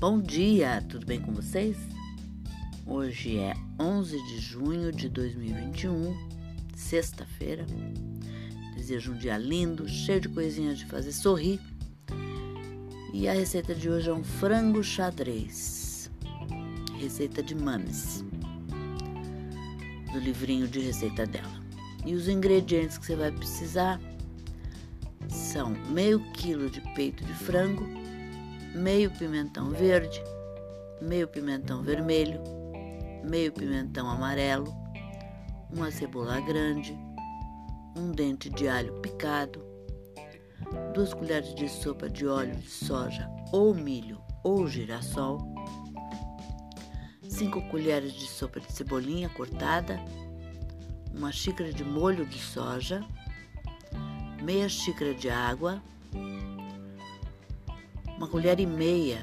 Bom dia, tudo bem com vocês? Hoje é 11 de junho de 2021, sexta-feira. Desejo um dia lindo, cheio de coisinhas de fazer sorrir. E a receita de hoje é um frango xadrez, receita de Mames, do livrinho de receita dela. E os ingredientes que você vai precisar são meio quilo de peito de frango, meio pimentão verde, meio pimentão vermelho, meio pimentão amarelo, uma cebola grande, um dente de alho picado, 2 colheres de sopa de óleo de soja ou milho ou girassol, 5 colheres de sopa de cebolinha cortada, uma xícara de molho de soja, meia xícara de água, uma colher e meia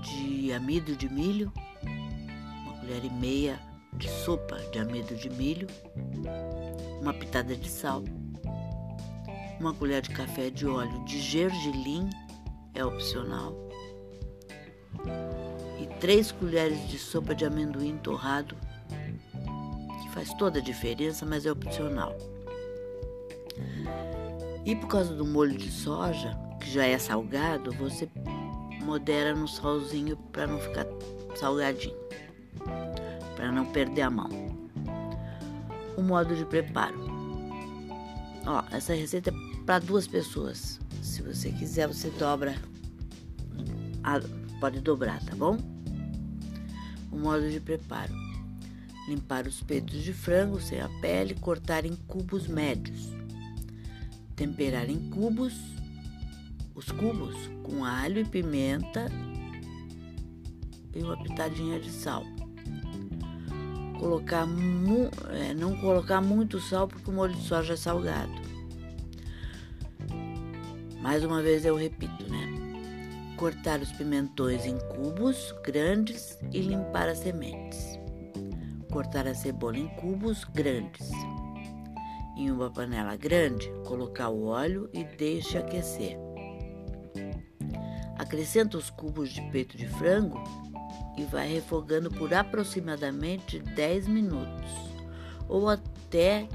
de amido de milho, uma colher e meia de sopa de amido de milho, uma pitada de sal, uma colher de café de óleo de gergelim, é opcional, e 3 colheres de sopa de amendoim torrado, que faz toda a diferença, mas é opcional. E por causa do molho de soja, que já é salgado, você modera no salzinho para não ficar salgadinho, para não perder a mão. O modo de preparo. Ó, essa receita é para 2 pessoas. Se você quiser, você dobra, pode dobrar, tá bom? O modo de preparo. Limpar os peitos de frango sem a pele, cortar em cubos médios. Temperar em cubos. Os cubos com alho e pimenta e uma pitadinha de sal. Não colocar muito sal porque o molho de soja é salgado. Mais uma vez eu repito, né? Cortar os pimentões em cubos grandes e limpar as sementes. Cortar a cebola em cubos grandes. Em uma panela grande, colocar o óleo e deixe aquecer. Acrescenta os cubos de peito de frango e vai refogando por aproximadamente 10 minutos, ou até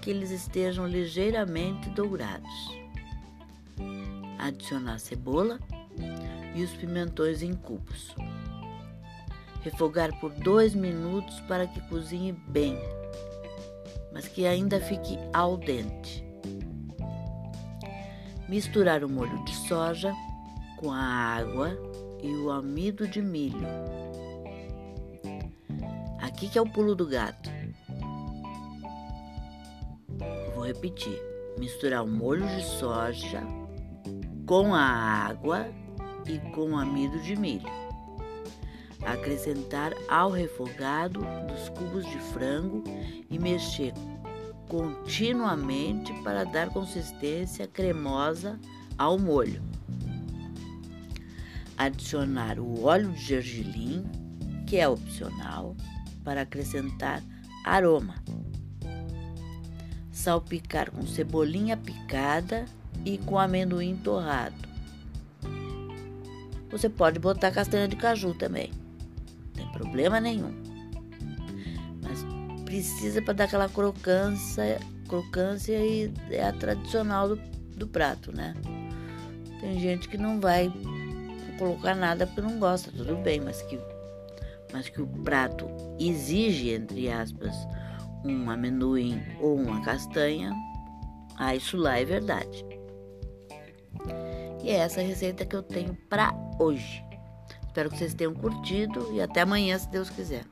que eles estejam ligeiramente dourados. Adicionar a cebola e os pimentões em cubos. Refogar por 2 minutos para que cozinhe bem, mas que ainda fique al dente. Misturar o molho de soja com a água e o amido de milho. Aqui que é o pulo do gato. Vou repetir. Misturar o molho de soja com a água e com o amido de milho. Acrescentar ao refogado dos cubos de frango e mexer continuamente para dar consistência cremosa ao molho. Adicionar o óleo de gergelim, que é opcional, para acrescentar aroma. Salpicar com cebolinha picada e com amendoim torrado. Você pode botar castanha de caju também, não tem problema nenhum. Mas precisa para dar aquela crocância e é a tradicional do prato, né? Tem gente que não vai colocar nada porque não gosta, tudo bem, mas que o prato exige, entre aspas, um amendoim ou uma castanha, isso lá é verdade. E é essa receita que eu tenho para hoje. Espero que vocês tenham curtido e até amanhã, se Deus quiser.